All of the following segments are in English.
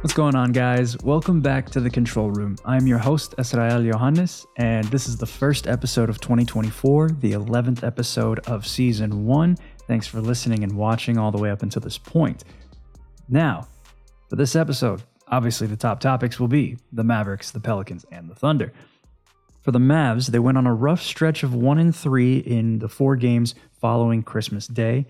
What's going on, guys? Welcome back to The Control Room. I'm your host, Esrael Yohannes, and this is the first episode of 2024, the 11th episode of Season 1. Thanks for listening and watching all the way up until this point. Now, for this episode, obviously the top topics will be the Mavericks, the Pelicans, and the Thunder. For the Mavs, they went on a rough stretch of 1-3 in the four games following Christmas Day,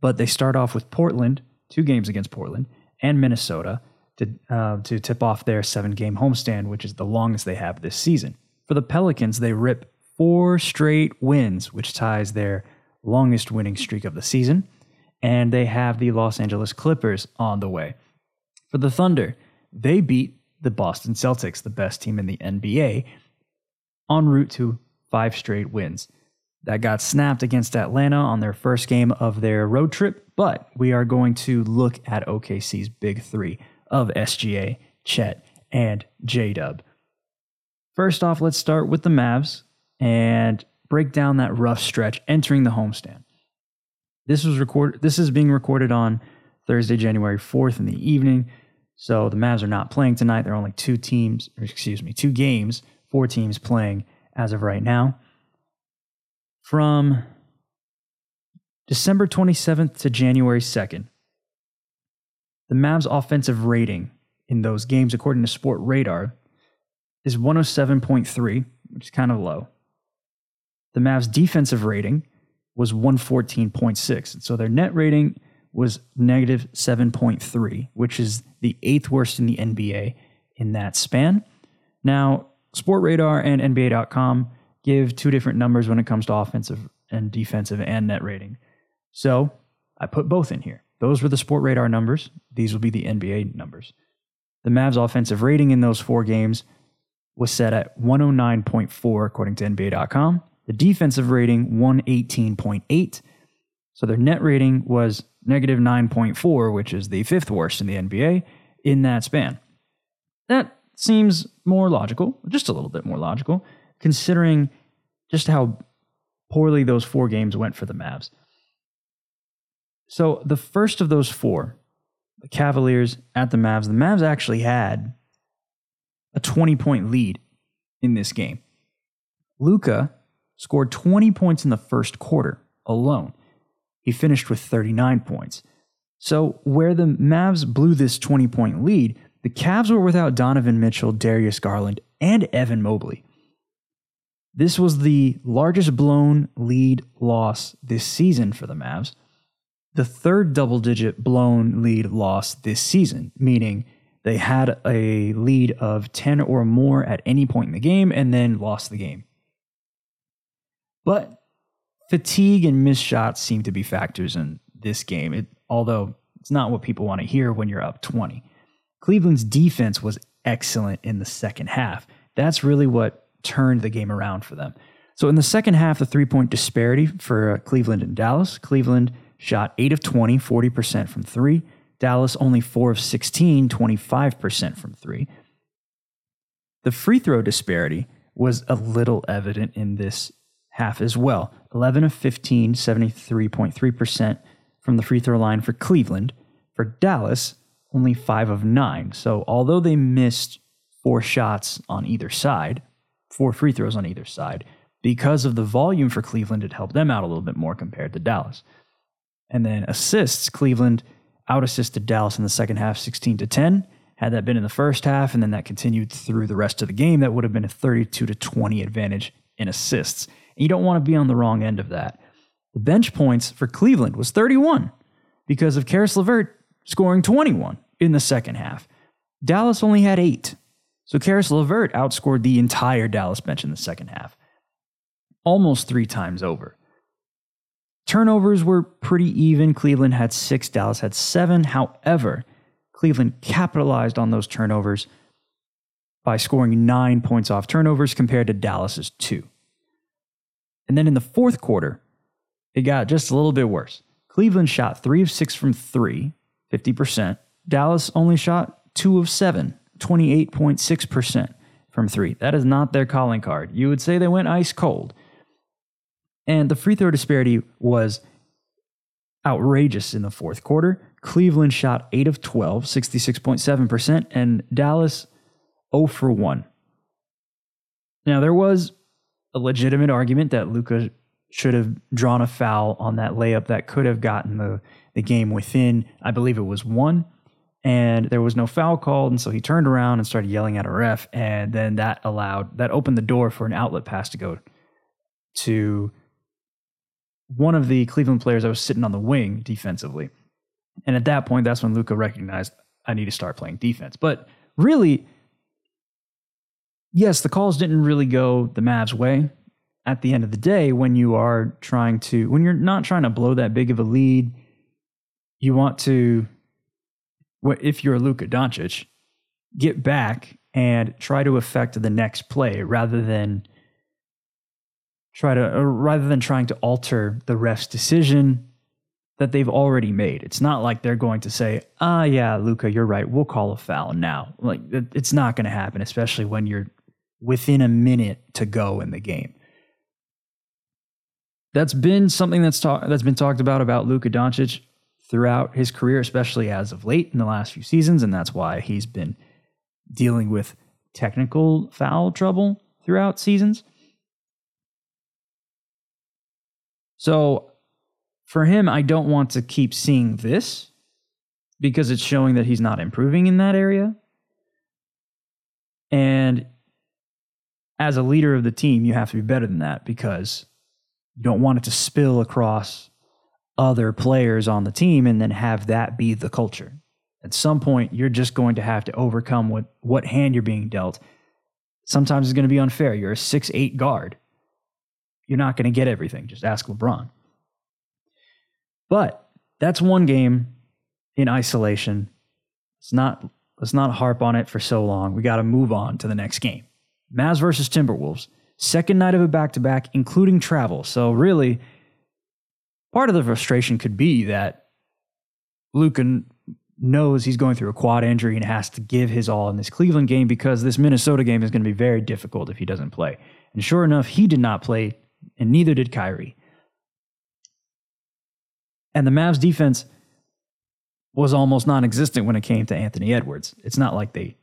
but they start off with Portland, two games against Portland, and Minnesota to tip off their 7-game homestand, which is the longest they have this season. For the Pelicans, they rip 4 straight wins, which ties their longest winning streak of the season, and they have the Los Angeles Clippers on the way. For the Thunder, they beat the Boston Celtics, the best team in the NBA, en route to 5 straight wins. That got snapped against Atlanta on their first game of their road trip, but we are going to look at OKC's big three of SGA, Chet, and J-Dub. First off, let's start with the Mavs and break down that rough stretch entering the homestand. This is being recorded on Thursday, January 4th in the evening, so the Mavs are not playing tonight. There are only two games, 4 teams playing as of right now. From December 27th to January 2nd, the Mavs' offensive rating in those games, according to Sport Radar, is 107.3, which is kind of low. The Mavs' defensive rating was 114.6, and so their net rating was negative 7.3, which is the 8th worst in the NBA in that span. Now, Sport Radar and NBA.com give two different numbers when it comes to offensive and defensive and net rating. So I put both in here. Those were the Sport Radar numbers. These will be the NBA numbers. The Mavs' offensive rating in those 4 games was set at 109.4, according to NBA.com. The defensive rating, 118.8. So their net rating was negative 9.4, which is the 5th worst in the NBA in that span. That seems more logical, just a little bit more logical, considering just how poorly those 4 games went for the Mavs. So the first of those 4, the Cavaliers at the Mavs actually had a 20-point lead in this game. Luka scored 20 points in the first quarter alone. He finished with 39 points. So where the Mavs blew this 20-point lead, the Cavs were without Donovan Mitchell, Darius Garland, and Evan Mobley. This was the largest blown lead loss this season for the Mavs, the 3rd double-digit blown lead loss this season, meaning they had a lead of 10 or more at any point in the game and then lost the game. But fatigue and missed shots seem to be factors in this game, although it's not what people want to hear when you're up 20. Cleveland's defense was excellent in the second half. That's really what turned the game around for them. So in the second half, the three-point disparity for Cleveland and Dallas. Cleveland shot 8 of 20, 40% from 3. Dallas only 4 of 16, 25% from 3. The free throw disparity was a little evident in this half as well. 11 of 15, 73.3% from the free throw line for Cleveland. For Dallas, only 5 of 9. So although they missed 4 shots on either side, 4 free throws on either side, because of the volume for Cleveland, it helped them out a little bit more compared to Dallas. And then assists, Cleveland out-assisted Dallas in the second half, 16-10. Had that been in the first half, and then that continued through the rest of the game, that would have been a 32-20 advantage in assists. And you don't want to be on the wrong end of that. The bench points for Cleveland was 31 because of Karis LeVert scoring 21 in the second half. Dallas only had 8. So Karis LeVert outscored the entire Dallas bench in the second half, almost 3 times over. Turnovers were pretty even. Cleveland had 6, Dallas had 7. However, Cleveland capitalized on those turnovers by scoring 9 points off turnovers compared to Dallas's 2. And then in the fourth quarter, it got just a little bit worse. Cleveland shot 3 of 6 from 3, 50%. Dallas only shot 2 of 7. 28.6% from 3. That is not their calling card. You would say they went ice cold. And the free throw disparity was outrageous in the fourth quarter. Cleveland shot 8 of 12, 66.7%, and Dallas 0 for 1. Now, there was a legitimate argument that Luka should have drawn a foul on that layup that could have gotten the game within, I believe it was 1, and there was no foul called, and so he turned around and started yelling at a ref, and then that opened the door for an outlet pass to go to one of the Cleveland players that was sitting on the wing defensively. And at that point, that's when Luka recognized, I need to start playing defense. But really, yes, the calls didn't really go the Mavs' way. At the end of the day, when you're not trying to blow that big of a lead, you want to, if you're Luka Doncic, get back and try to affect the next play rather than trying to alter the ref's decision that they've already made. It's not like they're going to say, yeah, Luka, you're right, we'll call a foul now. Like, it's not going to happen, especially when you're within a minute to go in the game. That's been something that's been talked about Luka Doncic throughout his career, especially as of late in the last few seasons, and that's why he's been dealing with technical foul trouble throughout seasons. So for him, I don't want to keep seeing this because it's showing that he's not improving in that area. And as a leader of the team, you have to be better than that because you don't want it to spill across other players on the team and then have that be the culture. At some point, you're just going to have to overcome what hand you're being dealt. Sometimes it's going to be unfair. You're a 6'8 guard. You're not going to get everything. Just ask LeBron. But that's one game in isolation. Let's not harp on it for so long. We got to move on to the next game. Mavs versus Timberwolves. Second night of a back-to-back, including travel. So really, part of the frustration could be that Luka knows he's going through a quad injury and has to give his all in this Cleveland game because this Minnesota game is going to be very difficult if he doesn't play. And sure enough, he did not play, and neither did Kyrie. And the Mavs defense was almost non-existent when it came to Anthony Edwards. It's not like they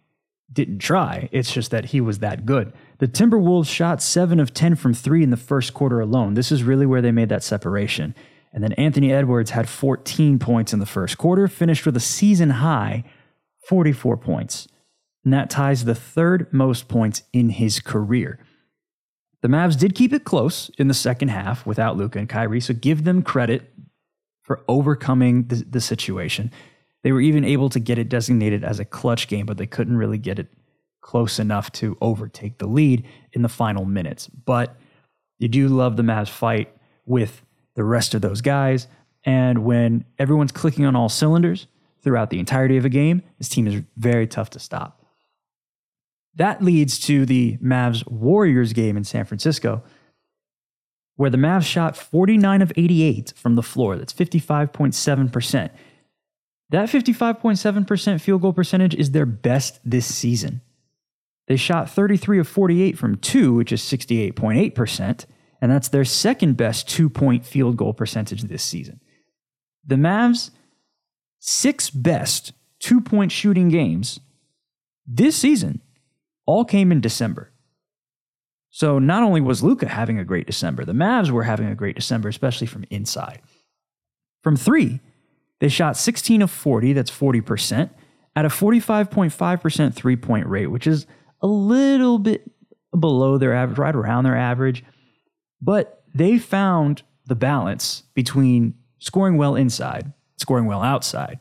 didn't try. It's just that he was that good. The Timberwolves shot 7 of 10 from 3 in the first quarter alone. This is really where they made that separation. And then Anthony Edwards had 14 points in the first quarter, finished with a season-high 44 points. And that ties the third most points in his career. The Mavs did keep it close in the second half without Luka and Kyrie, so give them credit for overcoming the situation. They were even able to get it designated as a clutch game, but they couldn't really get it close enough to overtake the lead in the final minutes. But you do love the Mavs fight with the rest of those guys, and when everyone's clicking on all cylinders throughout the entirety of a game, this team is very tough to stop. That leads to the Mavs-Warriors game in San Francisco, where the Mavs shot 49 of 88 from the floor. That's 55.7%. That 55.7% field goal percentage is their best this season. They shot 33 of 48 from 2, which is 68.8%, and that's their second best two-point field goal percentage this season. The Mavs' 6 best two-point shooting games this season all came in December. So not only was Luka having a great December, the Mavs were having a great December, especially from inside. From 3, they shot 16 of 40, that's 40%, at a 45.5% three-point rate, which is a little bit below their average, right around their average. But they found the balance between scoring well inside, scoring well outside,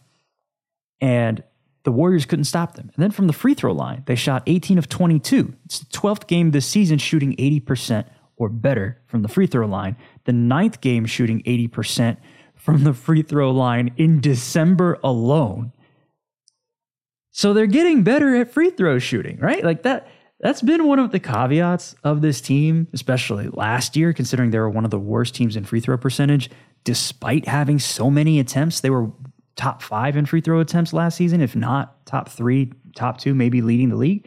and the Warriors couldn't stop them. And then from the free throw line, they shot 18 of 22. It's the 12th game this season shooting 80% or better from the free throw line. The 9th game shooting 80% from the free throw line in December alone. So they're getting better at free throw shooting, right? Like that's been one of the caveats of this team, especially last year, considering they were one of the worst teams in free throw percentage. Despite having so many attempts, they were top 5 in free throw attempts last season, if not top 3, top 2, maybe leading the league.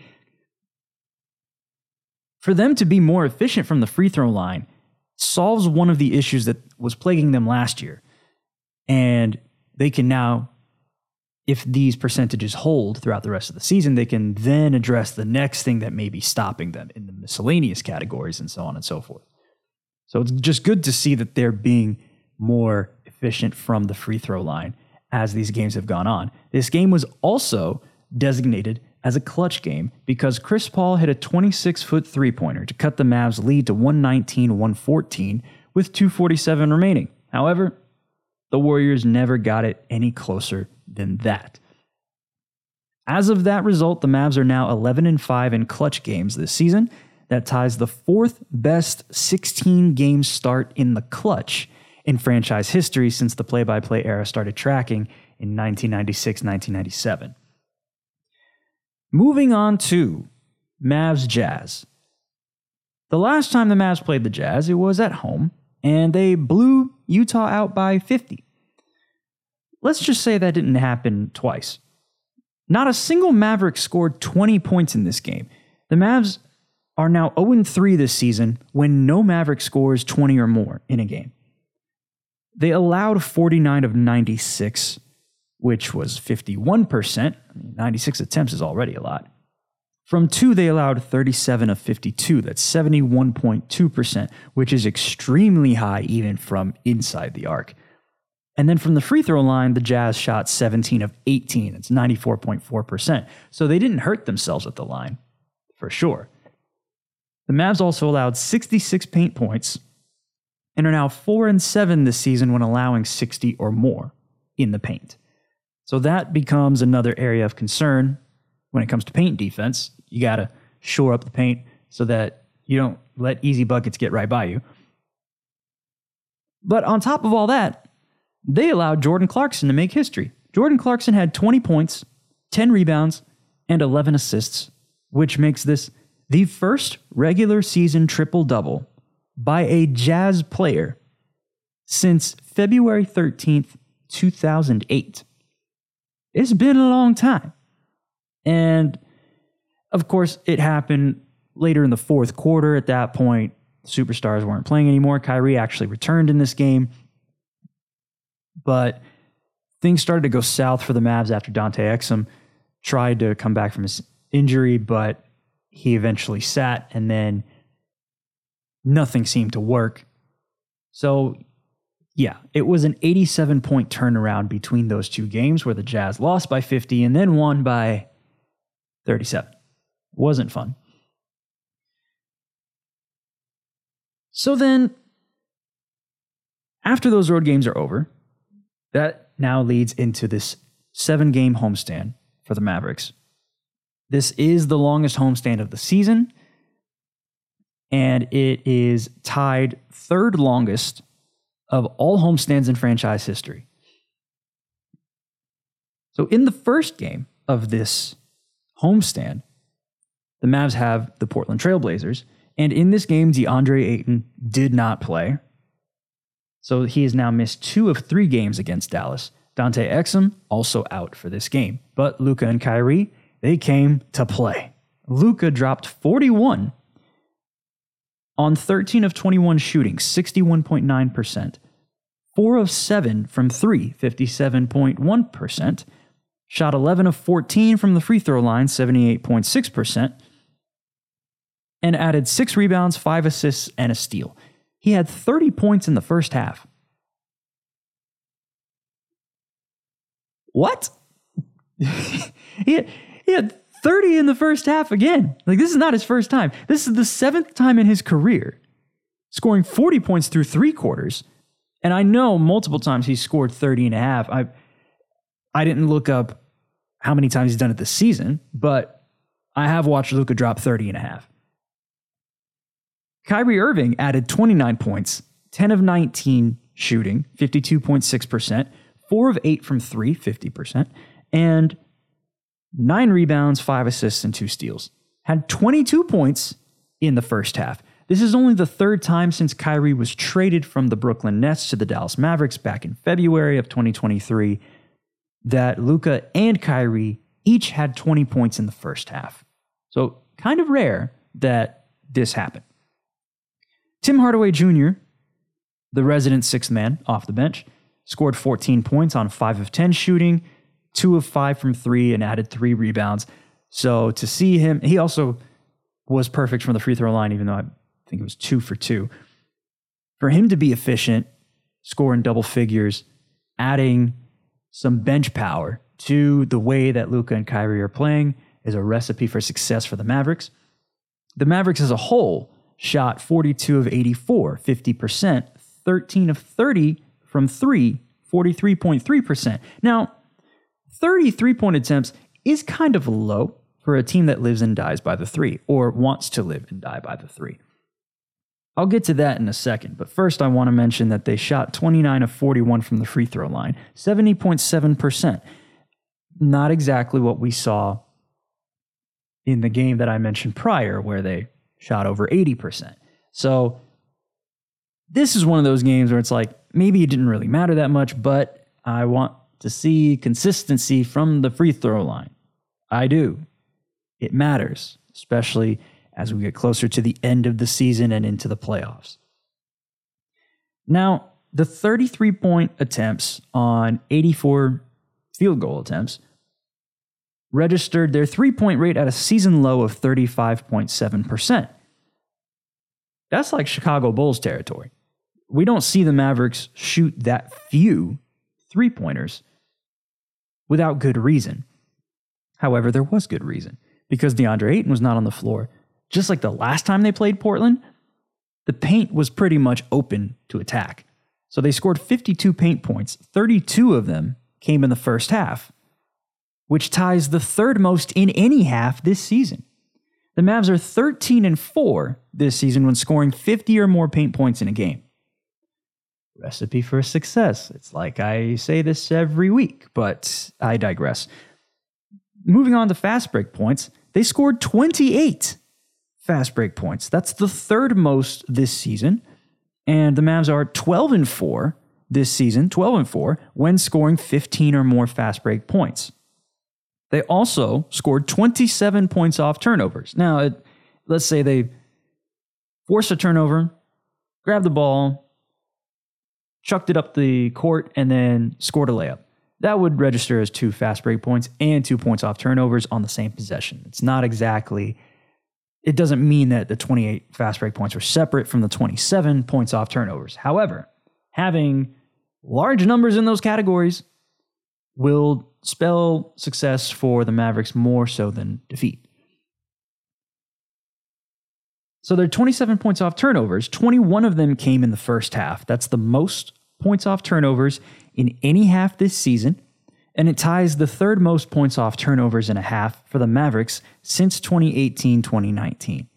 For them to be more efficient from the free throw line solves one of the issues that was plaguing them last year. And they can now if these percentages hold throughout the rest of the season, they can then address the next thing that may be stopping them in the miscellaneous categories and so on and so forth. So it's just good to see that they're being more efficient from the free throw line as these games have gone on. This game was also designated as a clutch game because Chris Paul hit a 26-foot three-pointer to cut the Mavs' lead to 119-114 with 2:47 remaining. However, the Warriors never got it any closer than that. As of that result, the Mavs are now 11-5 in clutch games this season. That ties the fourth best 16-game start in the clutch in franchise history since the play-by-play era started tracking in 1996-1997. Moving on to Mavs Jazz. The last time the Mavs played the Jazz, it was at home, and they blew Utah out by 50. Let's just say that didn't happen twice. Not a single Maverick scored 20 points in this game. The Mavs are now 0-3 this season when no Maverick scores 20 or more in a game. They allowed 49 of 96, which was 51%. 96 attempts is already a lot. From two, they allowed 37 of 52. That's 71.2%, which is extremely high even from inside the arc. And then from the free throw line, the Jazz shot 17 of 18. That's 94.4%. So they didn't hurt themselves at the line, for sure. The Mavs also allowed 66 paint points and are now 4-7 this season when allowing 60 or more in the paint. So that becomes another area of concern when it comes to paint defense. You got to shore up the paint so that you don't let easy buckets get right by you. But on top of all that, they allowed Jordan Clarkson to make history. Jordan Clarkson had 20 points, 10 rebounds, and 11 assists, which makes this the first regular season triple-double by a Jazz player since February 13th, 2008. It's been a long time. And, of course, it happened later in the fourth quarter. At that point, superstars weren't playing anymore. Kyrie actually returned in this game. But things started to go south for the Mavs after Dante Exum tried to come back from his injury, but he eventually sat, and then nothing seemed to work. So, yeah, it was an 87-point turnaround between those two games where the Jazz lost by 50 and then won by 37. It wasn't fun. So then, after those road games are over, that now leads into this 7-game homestand for the Mavericks. This is the longest homestand of the season, and it is tied third longest of all homestands in franchise history. So in the first game of this homestand, the Mavs have the Portland Trailblazers, and in this game, DeAndre Ayton did not play. So he has now missed 2 of 3 games against Dallas. Dante Exum also out for this game. But Luka and Kyrie, they came to play. Luka dropped 41 on 13 of 21 shooting, 61.9%. 4 of 7 from 3, 57.1%. Shot 11 of 14 from the free throw line, 78.6%. And added 6 rebounds, 5 assists, and a steal. He had 30 points in the first half. What? He had 30 in the first half again. Like, this is not his first time. This is the 7th time in his career, scoring 40 points through 3 quarters. And I know multiple times he scored 30 and a half. I didn't look up how many times he's done it this season, but I have watched Luka drop 30 and a half. Kyrie Irving added 29 points, 10 of 19 shooting, 52.6%, 4 of 8 from 3, 50%, and 9 rebounds, 5 assists, and 2 steals. Had 22 points in the first half. This is only the 3rd time since Kyrie was traded from the Brooklyn Nets to the Dallas Mavericks back in February of 2023 that Luka and Kyrie each had 20 points in the first half. So kind of rare that this happened. Tim Hardaway Jr., the resident sixth man off the bench, scored 14 points on 5 of 10 shooting, 2 of 5 from three and added 3 rebounds. So to see him, he also was perfect from the free throw line, even though I think it was 2 for 2. For him to be efficient, score in double figures, adding some bench power to the way that Luka and Kyrie are playing is a recipe for success for the Mavericks. The Mavericks as a whole shot 42 of 84, 50%, 13 of 30 from 3, 43.3%. Now, 33-point attempts is kind of low for a team that lives and dies by the three, or wants to live and die by the three. I'll get to that in a second, but first I want to mention that they shot 29 of 41 from the free throw line, 70.7%. Not exactly what we saw in the game that I mentioned prior, where they shot over 80%. So this is one of those games where it's like, maybe it didn't really matter that much, but I want to see consistency from the free throw line. I do. It matters, especially as we get closer to the end of the season and into the playoffs. Now, the 33-point attempts on 84 field goal attempts registered their three-point rate at a season low of 35.7%. That's like Chicago Bulls territory. We don't see the Mavericks shoot that few three-pointers without good reason. However, there was good reason, because DeAndre Ayton was not on the floor. Just like the last time they played Portland, the paint was pretty much open to attack. So they scored 52 paint points. 32 of them came in the first half, which ties the third most in any half this season. The Mavs are 13-4 this season when scoring 50 or more paint points in a game. Recipe for success. It's like I say this every week, but I digress. Moving on to fast break points, they scored 28 fast break points. That's the third most this season, and the Mavs are 12-4 this season, 12-4 when scoring 15 or more fast break points. They also scored 27 points off turnovers. Now, let's say they force a turnover, grab the ball, chucked it up the court, and then scored a layup. That would register as 2 fast break points and 2 points off turnovers on the same possession. It's not exactly, it doesn't mean that the 28 fast break points were separate from the 27 points off turnovers. However, having large numbers in those categories will spell success for the Mavericks more so than defeat. So they're 27 points off turnovers. 21 of them came in the first half. That's the most points off turnovers in any half this season, and it ties the third most points off turnovers in a half for the Mavericks since 2018-2019.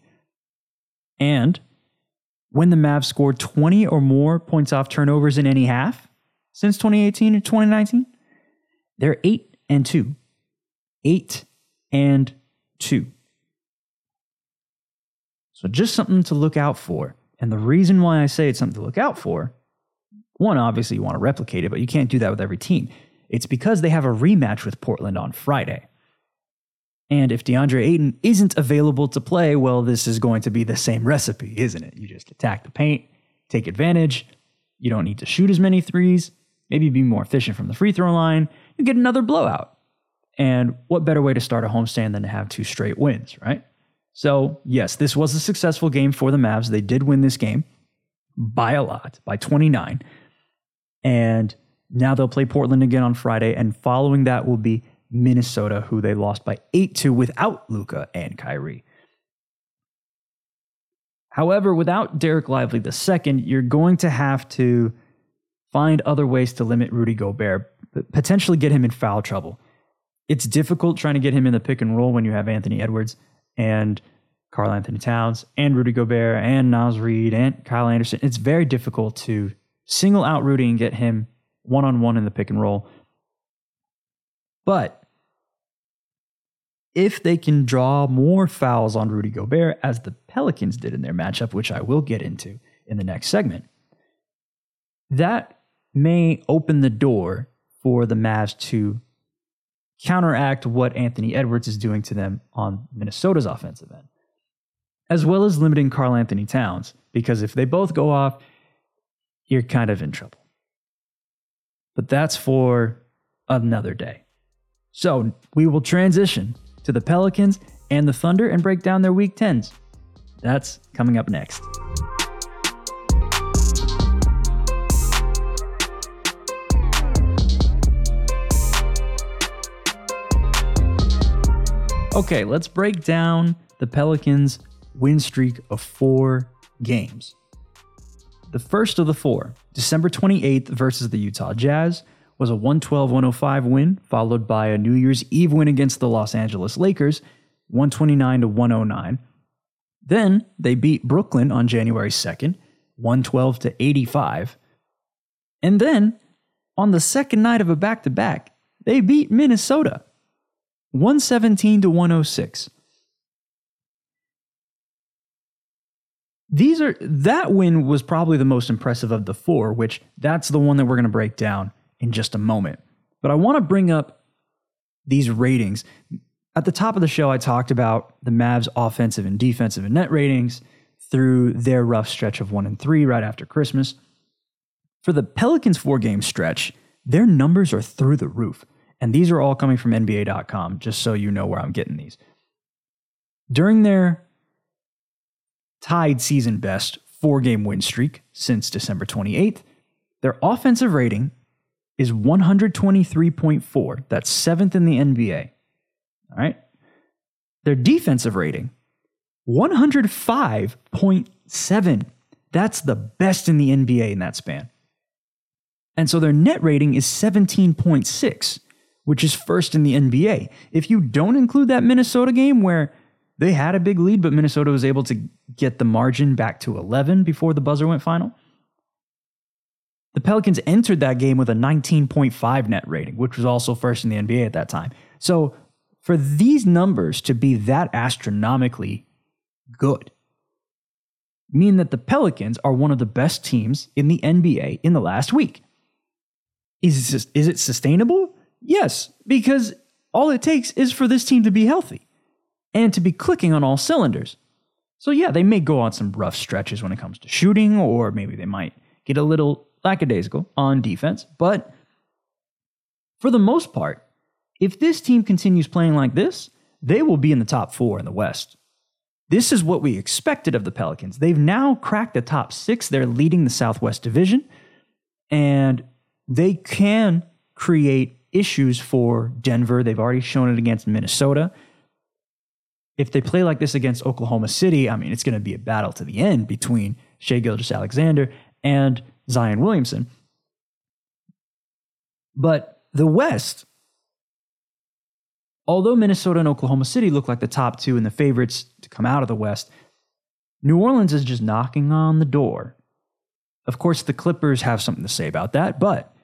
And when the Mavs scored 20 or more points off turnovers in any half since 2018 and 2019, they're 8-2. 8-2. So just something to look out for. And the reason why I say it's something to look out for, one, obviously you want to replicate it, but you can't do that with every team. It's because they have a rematch with Portland on Friday. And if DeAndre Ayton isn't available to play, well, this is going to be the same recipe, isn't it? You just attack the paint, take advantage. You don't need to shoot as many threes. Maybe be more efficient from the free throw line. You get another blowout. And what better way to start a homestand than to have 2 straight wins, right? So, yes, this was a successful game for the Mavs. They did win this game by a lot, by 29. And now they'll play Portland again on Friday. And following that will be Minnesota, who they lost by 8-2 without Luka and Kyrie. However, without Derek Lively II, you're going to have to find other ways to limit Rudy Gobert, potentially get him in foul trouble. It's difficult trying to get him in the pick and roll when you have Anthony Edwards and Karl Anthony Towns and Rudy Gobert and Naz Reid and Kyle Anderson. It's very difficult to single out Rudy and get him one-on-one in the pick and roll. But if they can draw more fouls on Rudy Gobert, as the Pelicans did in their matchup, which I will get into in the next segment, that may open the door for the Mavs to counteract what Anthony Edwards is doing to them on Minnesota's offensive end, as well as limiting Karl Anthony Towns, because if they both go off, you're kind of in trouble. But that's for another day. So we will transition to the Pelicans and the Thunder and break down their Week 10s. That's coming up next. Okay, let's break down the Pelicans' win streak of 4 games. The first of the 4, December 28th versus the Utah Jazz, was a 112-105 win, followed by a New Year's Eve win against the Los Angeles Lakers, 129-109. Then they beat Brooklyn on January 2nd, 112-85. And then, on the second night of a back-to-back, they beat Minnesota, 117-106. That win was probably the most impressive of the 4, which that's the one that we're going to break down in just a moment. But I want to bring up these ratings. At the top of the show, I talked about the Mavs offensive and defensive and net ratings through their rough stretch of 1 and 3 right after Christmas. For the Pelicans' 4-game stretch, their numbers are through the roof. And these are all coming from NBA.com, just so you know where I'm getting these. During their tied season best 4-game win streak since December 28th, their offensive rating is 123.4. That's 7th in the NBA. All right. Their defensive rating, 105.7. That's the best in the NBA in that span. And so their net rating is 17.6, which is first in the NBA. If you don't include that Minnesota game where they had a big lead, but Minnesota was able to get the margin back to 11 before the buzzer went final. The Pelicans entered that game with a 19.5 net rating, which was also first in the NBA at that time. So for these numbers to be that astronomically good, mean that the Pelicans are one of the best teams in the NBA in the last week. Is it sustainable? Yes, because all it takes is for this team to be healthy and to be clicking on all cylinders. So yeah, they may go on some rough stretches when it comes to shooting, or maybe they might get a little lackadaisical on defense. But for the most part, if this team continues playing like this, they will be in the top 4 in the West. This is what we expected of the Pelicans. They've now cracked the top 6. They're leading the Southwest Division, and they can create issues for Denver. They've already shown it against Minnesota. If they play like this against Oklahoma City, I mean, it's going to be a battle to the end between Shai Gilgeous-Alexander and Zion Williamson. But the West, although Minnesota and Oklahoma City look like the top 2 and the favorites to come out of the West, New Orleans is just knocking on the door. Of course, the Clippers have something to say about that, but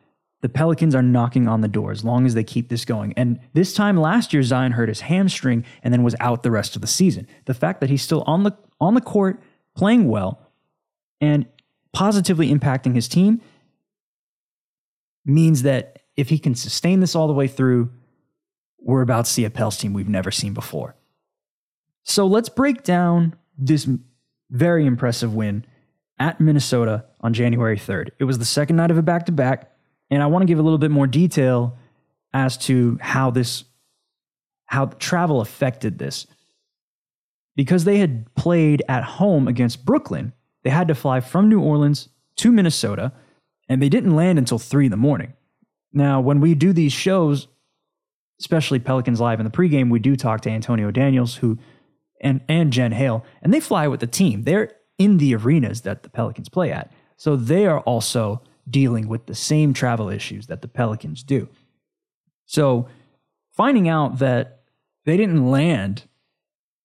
the Pelicans are knocking on the door as long as they keep this going. And this time last year, Zion hurt his hamstring and then was out the rest of the season. The fact that he's still on the court, playing well, and positively impacting his team means that if he can sustain this all the way through, we're about to see a Pels team we've never seen before. So let's break down this very impressive win at Minnesota on January 3rd. It was the second night of a back-to-back. And I want to give a little bit more detail as to how travel affected this. Because they had played at home against Brooklyn, they had to fly from New Orleans to Minnesota, and they didn't land until 3 in the morning. Now, when we do these shows, especially Pelicans Live in the pregame, we do talk to Antonio Daniels and Jen Hale, and they fly with the team. They're in the arenas that the Pelicans play at. So they are also dealing with the same travel issues that the Pelicans do. So finding out that they didn't land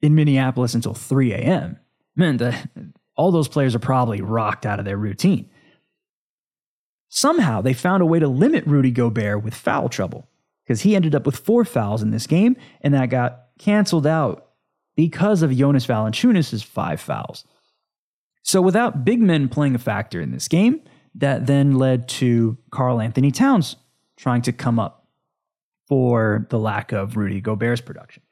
in Minneapolis until 3 a.m. meant that all those players are probably rocked out of their routine. Somehow they found a way to limit Rudy Gobert with foul trouble because he ended up with 4 fouls in this game, and that got canceled out because of Jonas Valanciunas' 5 fouls. So without big men playing a factor in this game, that then led to Karl Anthony Towns trying to come up for the lack of Rudy Gobert's production.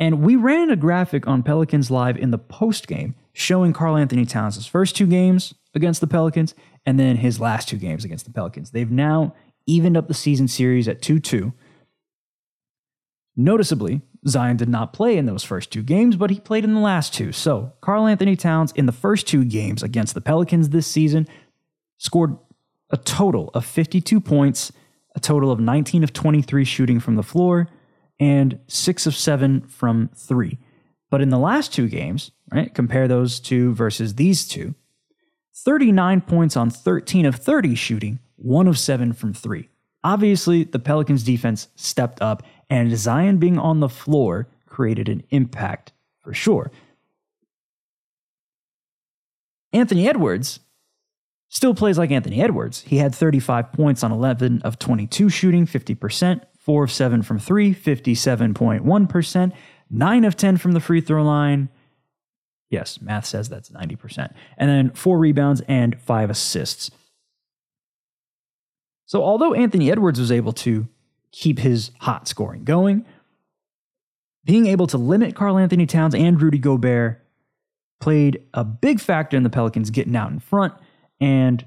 And we ran a graphic on Pelicans Live in the postgame showing Karl Anthony Towns' first 2 games against the Pelicans and then his last 2 games against the Pelicans. They've now evened up the season series at 2-2. Noticeably, Zion did not play in those first two games, but he played in the last two. So, Karl-Anthony Towns in the first two games against the Pelicans this season scored a total of 52 points, a total of 19 of 23 shooting from the floor, and 6 of 7 from 3. But in the last two games, right, compare those two versus these two, 39 points on 13 of 30 shooting, 1 of 7 from 3. Obviously, the Pelicans' defense stepped up, and Zion being on the floor created an impact for sure. Anthony Edwards still plays like Anthony Edwards. He had 35 points on 11 of 22 shooting, 50%, 4 of 7 from 3, 57.1%, 9 of 10 from the free throw line. Yes, math says that's 90%. And then 4 rebounds and 5 assists. So although Anthony Edwards was able to keep his hot scoring going, being able to limit Karl-Anthony Towns and Rudy Gobert played a big factor in the Pelicans getting out in front and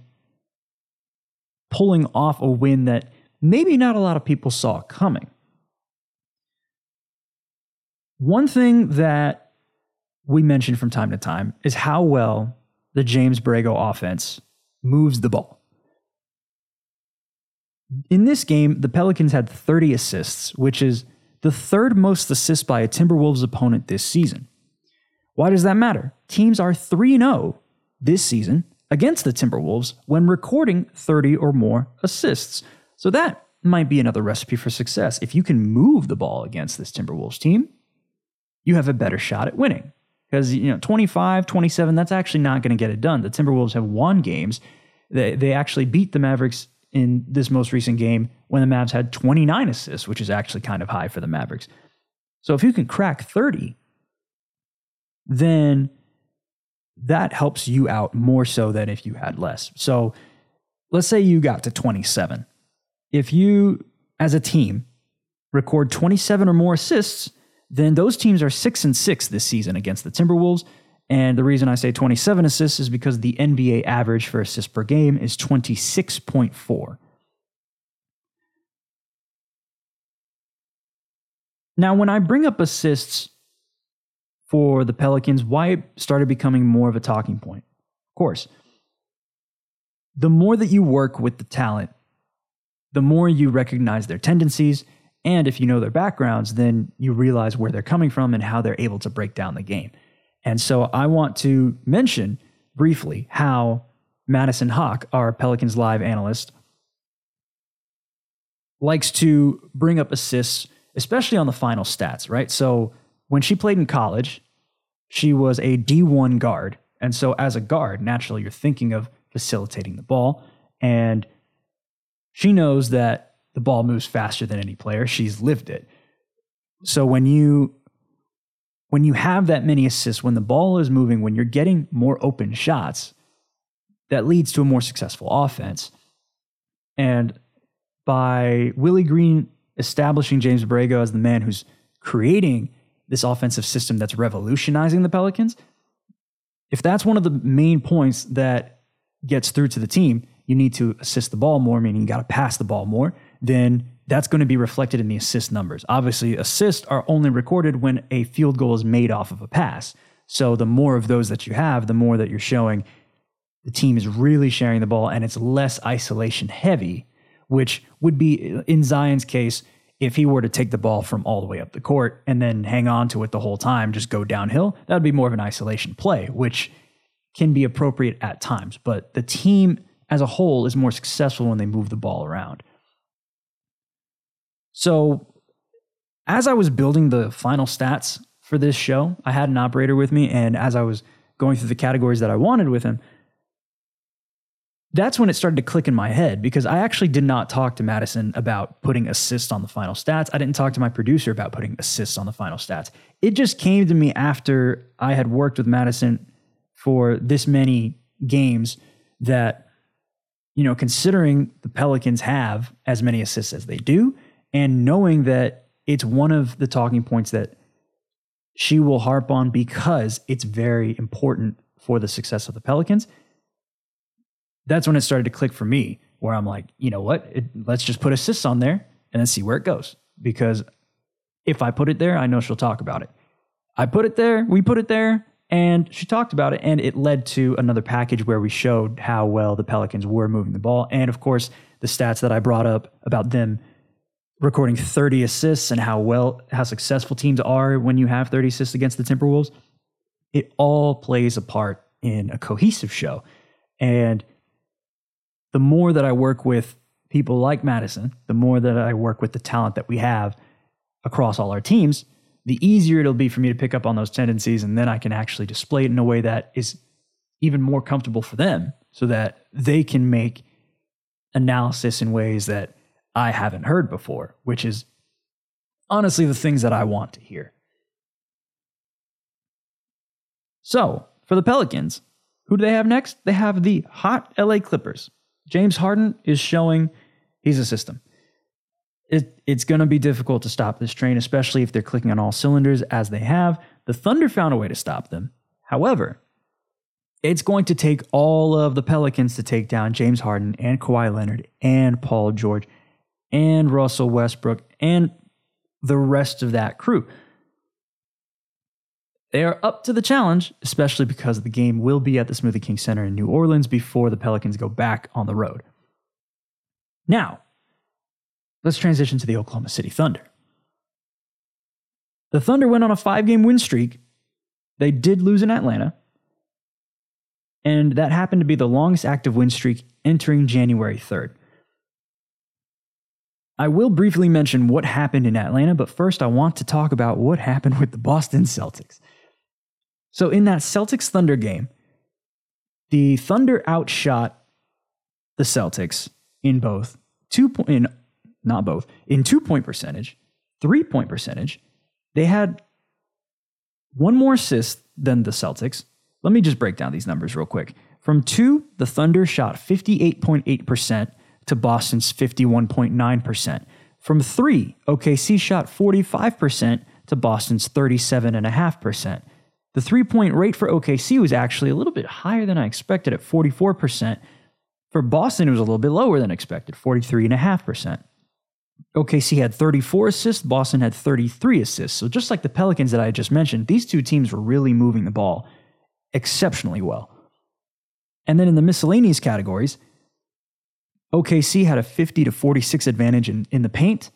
pulling off a win that maybe not a lot of people saw coming. One thing that we mentioned from time to time is how well the James Borrego offense moves the ball. In this game, the Pelicans had 30 assists, which is the third most assists by a Timberwolves opponent this season. Why does that matter? Teams are 3-0 this season against the Timberwolves when recording 30 or more assists. So that might be another recipe for success. If you can move the ball against this Timberwolves team, you have a better shot at winning. Because, 25, 27, that's actually not going to get it done. The Timberwolves have won games. They actually beat the Mavericks in this most recent game when the Mavs had 29 assists, which is actually kind of high for the Mavericks. So if you can crack 30, then that helps you out more so than if you had less. So let's say you got to 27. If you, as a team, record 27 or more assists, then those teams are 6-6 this season against the Timberwolves. And the reason I say 27 assists is because the NBA average for assists per game is 26.4. Now, when I bring up assists for the Pelicans, why it started becoming more of a talking point. Of course, the more that you work with the talent, the more you recognize their tendencies, and if you know their backgrounds, then you realize where they're coming from and how they're able to break down the game. And so I want to mention briefly how Madison Hawk, our Pelicans Live analyst, likes to bring up assists, especially on the final stats, right? So when she played in college, she was a D1 guard. And so as a guard, naturally, you're thinking of facilitating the ball. And she knows that the ball moves faster than any player. She's lived it. So when you have that many assists, when the ball is moving, when you're getting more open shots, that leads to a more successful offense. And by Willie Green establishing James Borrego as the man who's creating this offensive system that's revolutionizing the Pelicans, if that's one of the main points that gets through to the team, you need to assist the ball more, meaning you got to pass the ball more, then that's going to be reflected in the assist numbers. Obviously, assists are only recorded when a field goal is made off of a pass. So the more of those that you have, the more that you're showing the team is really sharing the ball and it's less isolation heavy, which would be, in Zion's case, if he were to take the ball from all the way up the court and then hang on to it the whole time, just go downhill, that would be more of an isolation play, which can be appropriate at times. But the team as a whole is more successful when they move the ball around. So as I was building the final stats for this show, I had an operator with me, and as I was going through the categories that I wanted with him, that's when it started to click in my head, because I actually did not talk to Madison about putting assists on the final stats. I didn't talk to my producer about putting assists on the final stats. It just came to me after I had worked with Madison for this many games that, considering the Pelicans have as many assists as they do, and knowing that it's one of the talking points that she will harp on because it's very important for the success of the Pelicans, that's when it started to click for me where I'm like, you know what, let's just put assists on there and then see where it goes. Because if I put it there, I know she'll talk about it. I put it there, we put it there, and she talked about it. And it led to another package where we showed how well the Pelicans were moving the ball. And of course, the stats that I brought up about them recording 30 assists and how successful teams are when you have 30 assists against the Timberwolves, it all plays a part in a cohesive show. And the more that I work with people like Madison, the more that I work with the talent that we have across all our teams, the easier it'll be for me to pick up on those tendencies, and then I can actually display it in a way that is even more comfortable for them so that they can make analysis in ways that I haven't heard before, which is honestly the things that I want to hear. So, for the Pelicans, who do they have next? They have the hot LA Clippers. James Harden is showing he's a system. It's going to be difficult to stop this train, especially if they're clicking on all cylinders as they have. The Thunder found a way to stop them. However, it's going to take all of the Pelicans to take down James Harden and Kawhi Leonard and Paul George and Russell Westbrook and the rest of that crew. They are up to the challenge, especially because the game will be at the Smoothie King Center in New Orleans before the Pelicans go back on the road. Now, let's transition to the Oklahoma City Thunder. The Thunder went on a 5-game win streak. They did lose in Atlanta. And that happened to be the longest active win streak entering January 3rd. I will briefly mention what happened in Atlanta, but first I want to talk about what happened with the Boston Celtics. So in that Celtics-Thunder game, the Thunder outshot the Celtics in both in 2-point percentage, 3-point percentage. They had one more assist than the Celtics. Let me just break down these numbers real quick. From 2, the Thunder shot 58.8% to Boston's 51.9%. From 3, OKC shot 45% to Boston's 37.5%. The 3-point rate for OKC was actually a little bit higher than I expected at 44%. For Boston, it was a little bit lower than expected, 43.5%. OKC had 34 assists, Boston had 33 assists. So just like the Pelicans that I just mentioned, these two teams were really moving the ball exceptionally well. And then in the miscellaneous categories, OKC had a 50-46 advantage in the paint.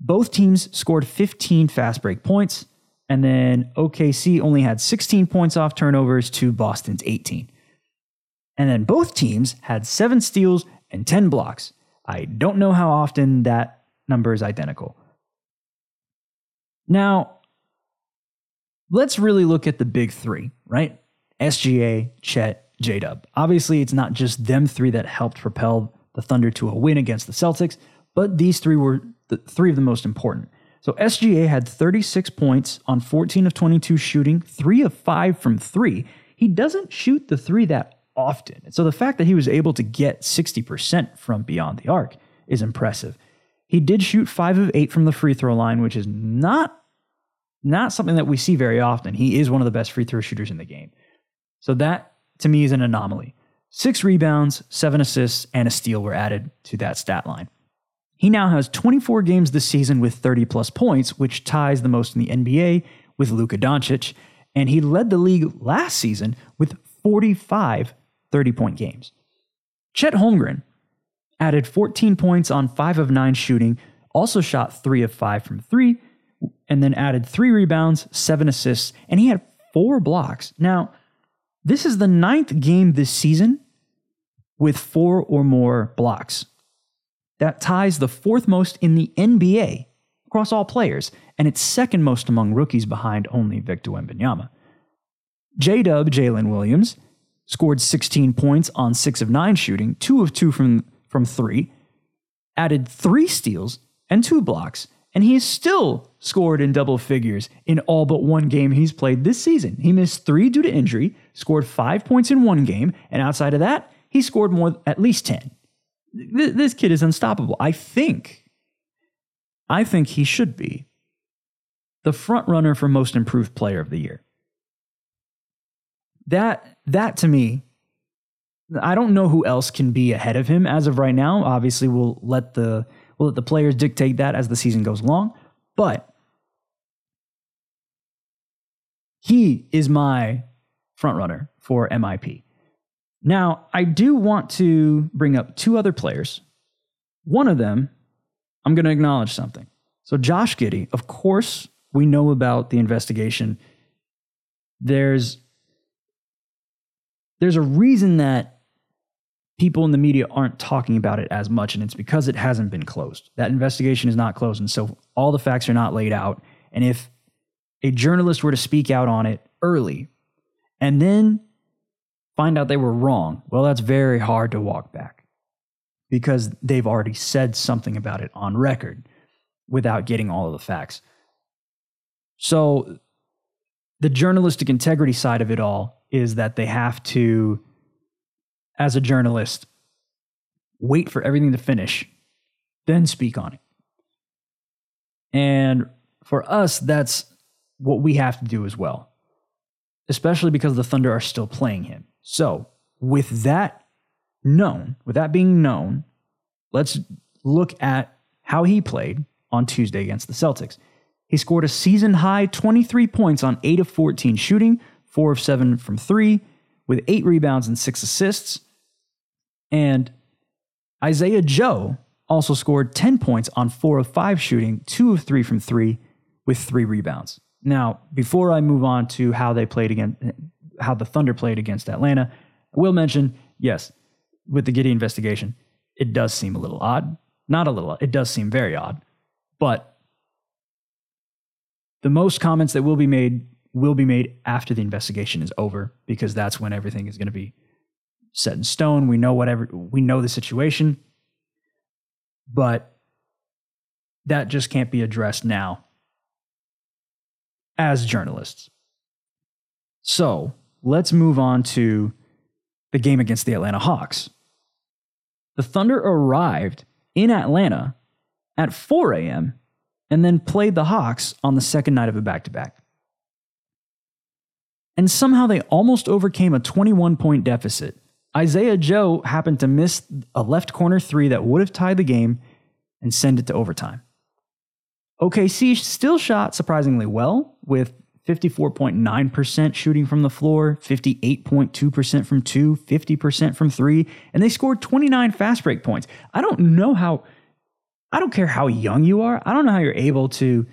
Both teams scored 15 fast break points, and then OKC only had 16 points off turnovers to Boston's 18. And then both teams had 7 steals and 10 blocks. I don't know how often that number is identical. Now, let's really look at the big three, right? SGA, Chet, J-Dub. Obviously, it's not just them three that helped propel the Thunder to a win against the Celtics, but these three were the three of the most important. So SGA had 36 points on 14 of 22 shooting, 3 of 5 from 3. He doesn't shoot the 3 that often. And so the fact that he was able to get 60% from beyond the arc is impressive. He did shoot 5 of 8 from the free throw line, which is not something that we see very often. He is one of the best free throw shooters in the game. So that, to me, is an anomaly. 6 rebounds, 7 assists, and a steal were added to that stat line. He now has 24 games this season with 30-plus points, which ties the most in the NBA with Luka Doncic, and he led the league last season with 45 30-point games. Chet Holmgren added 14 points on 5 of 9 shooting, also shot 3 of 5 from 3, and then added 3 rebounds, 7 assists, and he had 4 blocks. Now, this is the 9th game this season with 4 or more blocks. That ties the 4th most in the NBA across all players, and it's 2nd most among rookies behind only Victor Wembanyama. J-Dub, Jalen Williams, scored 16 points on 6 of 9 shooting, 2 of 2 from 3, added 3 steals and 2 blocks, and he is still scored in double figures in all but one game he's played this season. He missed 3 due to injury, scored 5 points in one game, and outside of that, he scored at least 10. This kid is unstoppable. I think he should be the front runner for most improved player of the year. That to me I don't know who else can be ahead of him as of right now. Obviously, we'll let the players dictate that as the season goes along. But he is my frontrunner for MIP. Now, I do want to bring up two other players. One of them, I'm going to acknowledge something. So Josh Giddey, of course, we know about the investigation. There's a reason that people in the media aren't talking about it as much, and it's because it hasn't been closed. That investigation is not closed, and so all the facts are not laid out. And if a journalist were to speak out on it early and then find out they were wrong, well, that's very hard to walk back because they've already said something about it on record without getting all of the facts. So the journalistic integrity side of it all is that they have to, as a journalist, wait for everything to finish, then speak on it. And for us, that's what we have to do as well, especially because the Thunder are still playing him. So with that being known, let's look at how he played on Tuesday against the Celtics. He scored a season-high 23 points on 8 of 14 shooting, 4 of 7 from 3, with 8 rebounds and 6 assists. And Isaiah Joe also scored 10 points on 4 of 5 shooting, 2 of 3 from 3, with 3 rebounds. Now, before I move on to how the Thunder played against Atlanta, I will mention, yes, with the Giddey investigation, it does seem a little odd. Not a little odd, it does seem very odd. But the most comments that will be made after the investigation is over, because that's when everything is going to be set in stone. We know the situation, but that just can't be addressed now as journalists. So let's move on to the game against the Atlanta Hawks. The Thunder arrived in Atlanta at 4 a.m. and then played the Hawks on the second night of a back-to-back. And somehow they almost overcame a 21-point deficit. Isaiah Joe happened to miss a left corner three that would have tied the game and sent it to overtime. OKC still shot surprisingly well, with 54.9% shooting from the floor, 58.2% from two, 50% from three, and they scored 29 fast break points. I don't care how young you are. I don't know how you're able to,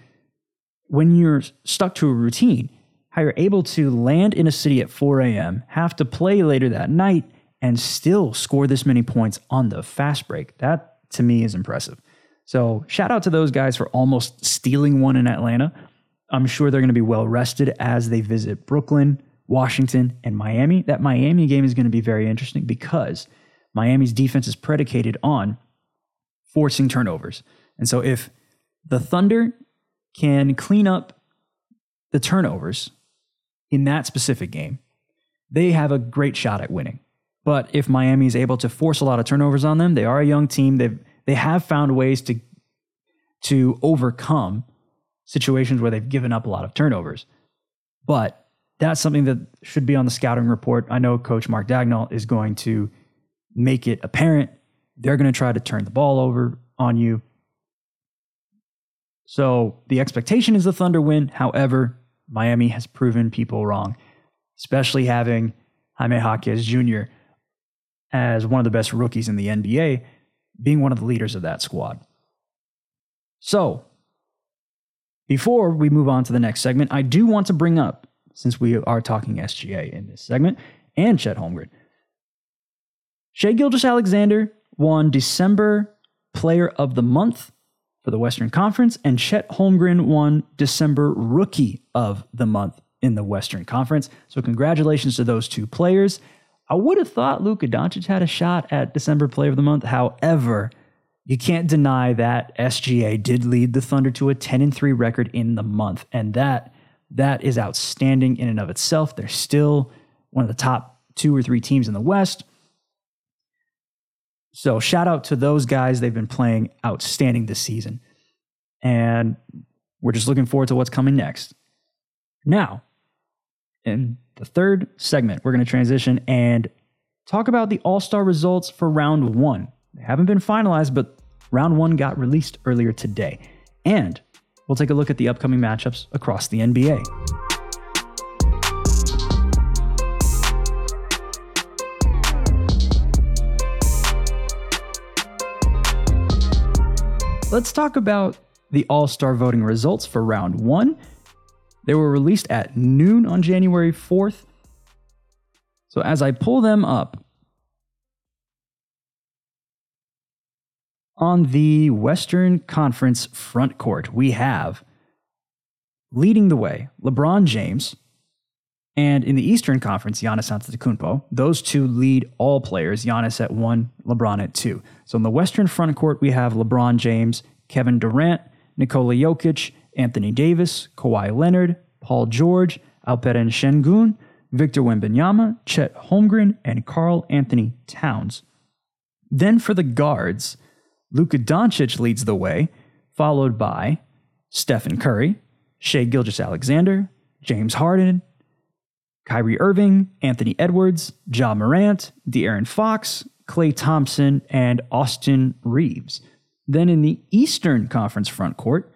when you're stuck to a routine, how you're able to land in a city at 4 a.m., have to play later that night, and still score this many points on the fast break. That, to me, is impressive. So shout out to those guys for almost stealing one in Atlanta. I'm sure they're going to be well-rested as they visit Brooklyn, Washington, and Miami. That Miami game is going to be very interesting because Miami's defense is predicated on forcing turnovers. And so if the Thunder can clean up the turnovers in that specific game, they have a great shot at winning. But if Miami is able to force a lot of turnovers on them, they are a young team. They have found ways to overcome situations where they've given up a lot of turnovers. But that's something that should be on the scouting report. I know Coach Mark Daigneault is going to make it apparent. They're going to try to turn the ball over on you. So the expectation is the Thunder win. However, Miami has proven people wrong, especially having Jaime Jaquez Jr. as one of the best rookies in the NBA, being one of the leaders of that squad. So before we move on to the next segment, I do want to bring up, since we are talking SGA in this segment, and Chet Holmgren, Shai Gilgeous-Alexander won December Player of the Month for the Western Conference, and Chet Holmgren won December Rookie of the Month in the Western Conference. So congratulations to those two players. I would have thought Luka Doncic had a shot at December Player of the Month. However, you can't deny that SGA did lead the Thunder to a 10-3 record in the month, and that is outstanding in and of itself. They're still one of the top two or three teams in the West. So shout out to those guys. They've been playing outstanding this season, and we're just looking forward to what's coming next. Now, in the third segment, we're going to transition and talk about the All-Star results for round one. They haven't been finalized, but round one got released earlier today. And we'll take a look at the upcoming matchups across the NBA. Let's talk about the All-Star voting results for round one. They were released at noon on January 4th. So as I pull them up, on the Western Conference front court, we have, leading the way, LeBron James, and in the Eastern Conference, Giannis Antetokounmpo. Those two lead all players, Giannis at 1, LeBron at 2. So in the Western front court, we have LeBron James, Kevin Durant, Nikola Jokic, Anthony Davis, Kawhi Leonard, Paul George, Alperen Sengun, Victor Wembanyama, Chet Holmgren, and Karl Anthony Towns. Then for the guards, Luka Doncic leads the way, followed by Stephen Curry, Shai Gilgeous-Alexander, James Harden, Kyrie Irving, Anthony Edwards, Ja Morant, De'Aaron Fox, Klay Thompson, and Austin Reeves. Then in the Eastern Conference front court,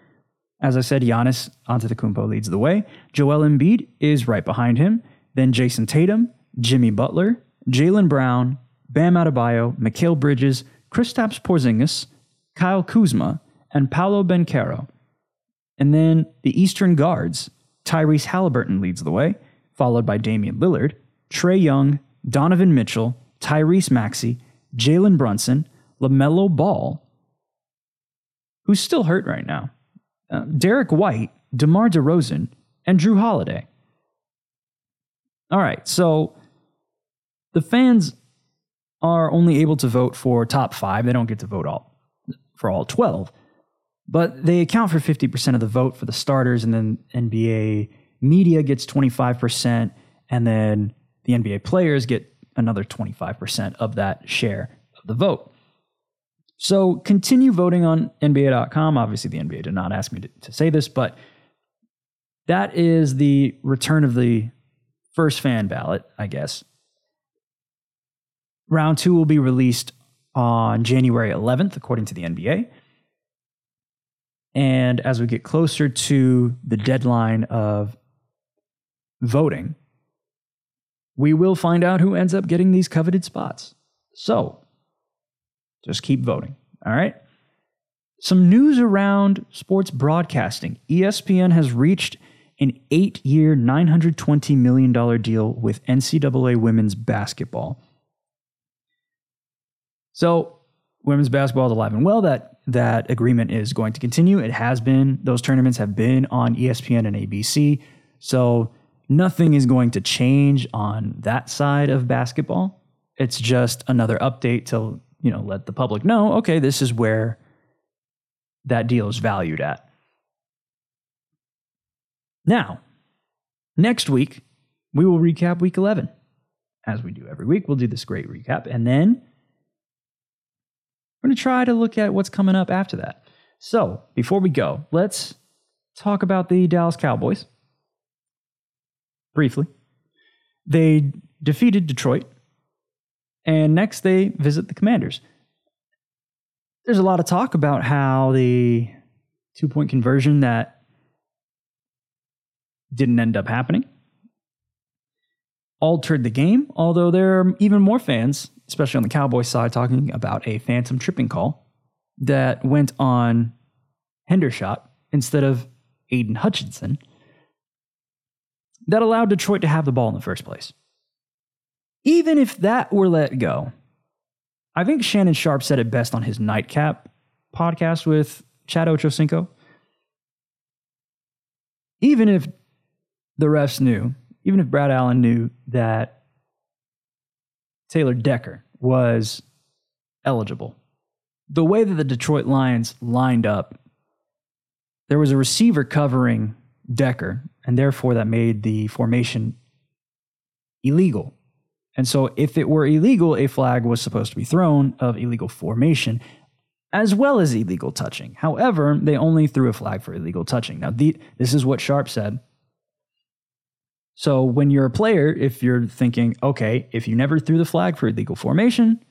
as I said, Giannis Antetokounmpo leads the way. Joel Embiid is right behind him. Then Jason Tatum, Jimmy Butler, Jaylen Brown, Bam Adebayo, Mikael Bridges, Kristaps Porzingis, Kyle Kuzma, and Paolo Banchero. And then the Eastern guards, Tyrese Halliburton leads the way, followed by Damian Lillard, Trae Young, Donovan Mitchell, Tyrese Maxey, Jalen Brunson, LaMelo Ball, who's still hurt right now, Derek White, DeMar DeRozan, and Drew Holiday. All right, so the fans are only able to vote for top 5. They don't get to vote for all 12, but they account for 50% of the vote for the starters, and then NBA media gets 25%, and then the NBA players get another 25% of that share of the vote. So continue voting on NBA.com. Obviously, the NBA did not ask me to say this, but that is the return of the first fan ballot, I guess. Round 2 will be released on January 11th, according to the NBA. And as we get closer to the deadline of voting, we will find out who ends up getting these coveted spots. So just keep voting, all right? Some news around sports broadcasting. ESPN has reached an 8-year, $920 million deal with NCAA women's basketball. So women's basketball is alive and well. That agreement is going to continue. It has been. Those tournaments have been on ESPN and ABC. So nothing is going to change on that side of basketball. It's just another update to, you know, let the public know, okay, this is where that deal is valued at. Now, next week, we will recap Week 11. As we do every week, we'll do this great recap. And then we're going to try to look at what's coming up after that. So before we go, let's talk about the Dallas Cowboys briefly. They defeated Detroit, and next they visit the Commanders. There's a lot of talk about how the 2-point conversion that didn't end up happening altered the game, although there are even more fans, especially on the Cowboys side, talking about a phantom tripping call that went on Hendershot instead of Aiden Hutchinson that allowed Detroit to have the ball in the first place. Even if that were let go, I think Shannon Sharp said it best on his Nightcap podcast with Chad Ochocinco. Even if the refs knew, even if Brad Allen knew that Taylor Decker was eligible, the way that the Detroit Lions lined up, there was a receiver covering Decker, and therefore that made the formation illegal. And so if it were illegal, a flag was supposed to be thrown of illegal formation as well as illegal touching. However, they only threw a flag for illegal touching. Now, this is what Sharp said. So when you're a player, if you're thinking, okay, if you never threw the flag for illegal formation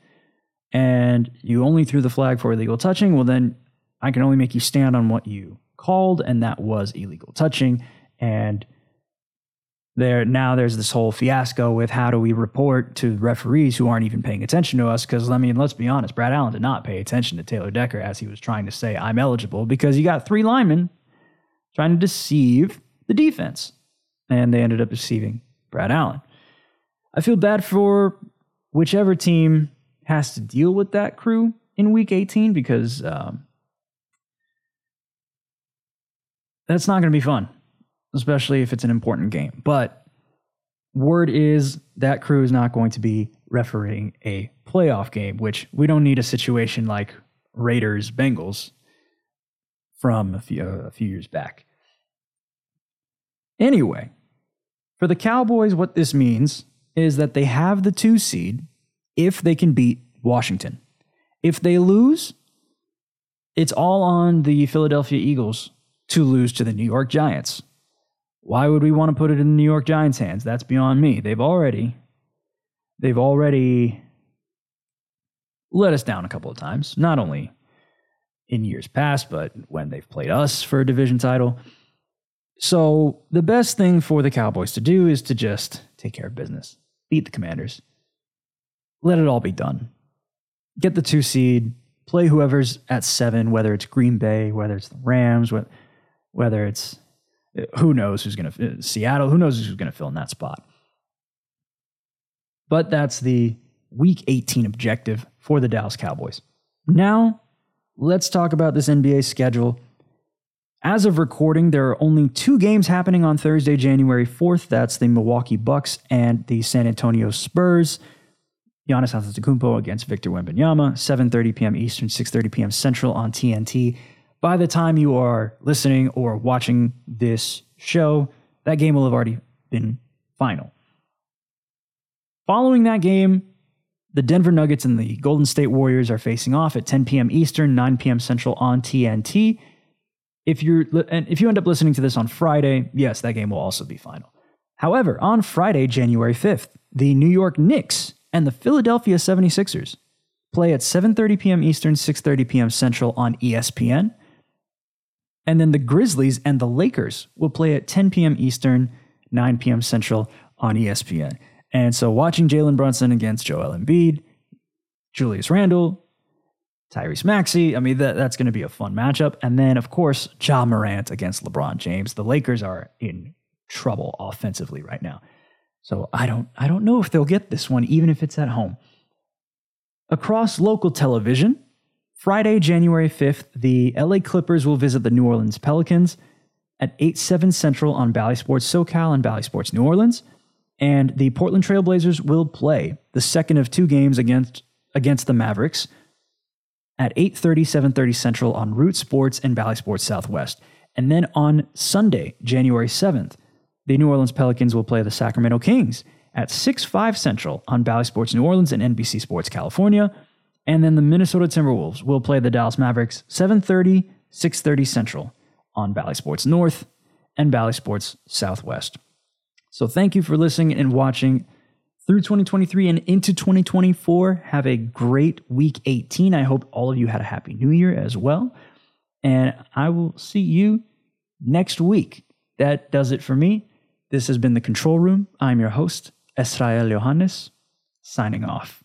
and you only threw the flag for illegal touching, well, then I can only make you stand on what you called, and that was illegal touching. And now there's this whole fiasco with how do we report to referees who aren't even paying attention to us? Because, I mean, let's be honest, Brad Allen did not pay attention to Taylor Decker as he was trying to say, I'm eligible, because you got three linemen trying to deceive the defense. And they ended up deceiving Brad Allen. I feel bad for whichever team has to deal with that crew in Week 18, because that's not going to be fun, especially if it's an important game. But word is that crew is not going to be refereeing a playoff game, which we don't need a situation like Raiders-Bengals from a few years back. Anyway, for the Cowboys, what this means is that they have the 2 seed if they can beat Washington. If they lose, it's all on the Philadelphia Eagles to lose to the New York Giants. Why would we want to put it in the New York Giants' hands? That's beyond me. They've already let us down a couple of times, not only in years past, but when they've played us for a division title. So the best thing for the Cowboys to do is to just take care of business, beat the Commanders, let it all be done. Get the 2 seed, play whoever's at 7, whether it's Green Bay, whether it's the Rams, whether it's Seattle, who knows who's going to fill in that spot. But that's the Week 18 objective for the Dallas Cowboys. Now, let's talk about this NBA schedule. As of recording, there are only 2 games happening on Thursday, January 4th. That's the Milwaukee Bucks and the San Antonio Spurs. Giannis Antetokounmpo against Victor Wembanyama, 7:30 p.m. Eastern, 6:30 p.m. Central on TNT. By the time you are listening or watching this show, that game will have already been final. Following that game, the Denver Nuggets and the Golden State Warriors are facing off at 10 p.m. Eastern, 9 p.m. Central on TNT. If you end up listening to this on Friday, yes, that game will also be final. However, on Friday, January 5th, the New York Knicks and the Philadelphia 76ers play at 7:30 p.m. Eastern, 6:30 p.m. Central on ESPN. And then the Grizzlies and the Lakers will play at 10 p.m. Eastern, 9 p.m. Central on ESPN. And so watching Jalen Brunson against Joel Embiid, Julius Randle, Tyrese Maxey, I mean, that's going to be a fun matchup. And then, of course, Ja Morant against LeBron James. The Lakers are in trouble offensively right now. So I don't know if they'll get this one, even if it's at home. Across local television, Friday, January 5th, the LA Clippers will visit the New Orleans Pelicans at 8/7 Central on Bally Sports SoCal and Bally Sports New Orleans. And the Portland Trailblazers will play the second of 2 games against the Mavericks at 8:30, 7:30 Central on Root Sports and Bally Sports Southwest. And then on Sunday, January 7th, the New Orleans Pelicans will play the Sacramento Kings at 6:05 Central on Bally Sports New Orleans and NBC Sports California. And then the Minnesota Timberwolves will play the Dallas Mavericks 7:30, 6:30 Central on Bally Sports North and Bally Sports Southwest. So thank you for listening and watching through 2023 and into 2024. Have a great Week 18. I hope all of you had a happy New Year as well. And I will see you next week. That does it for me. This has been The Control Room. I'm your host, Esrael Yohannes, signing off.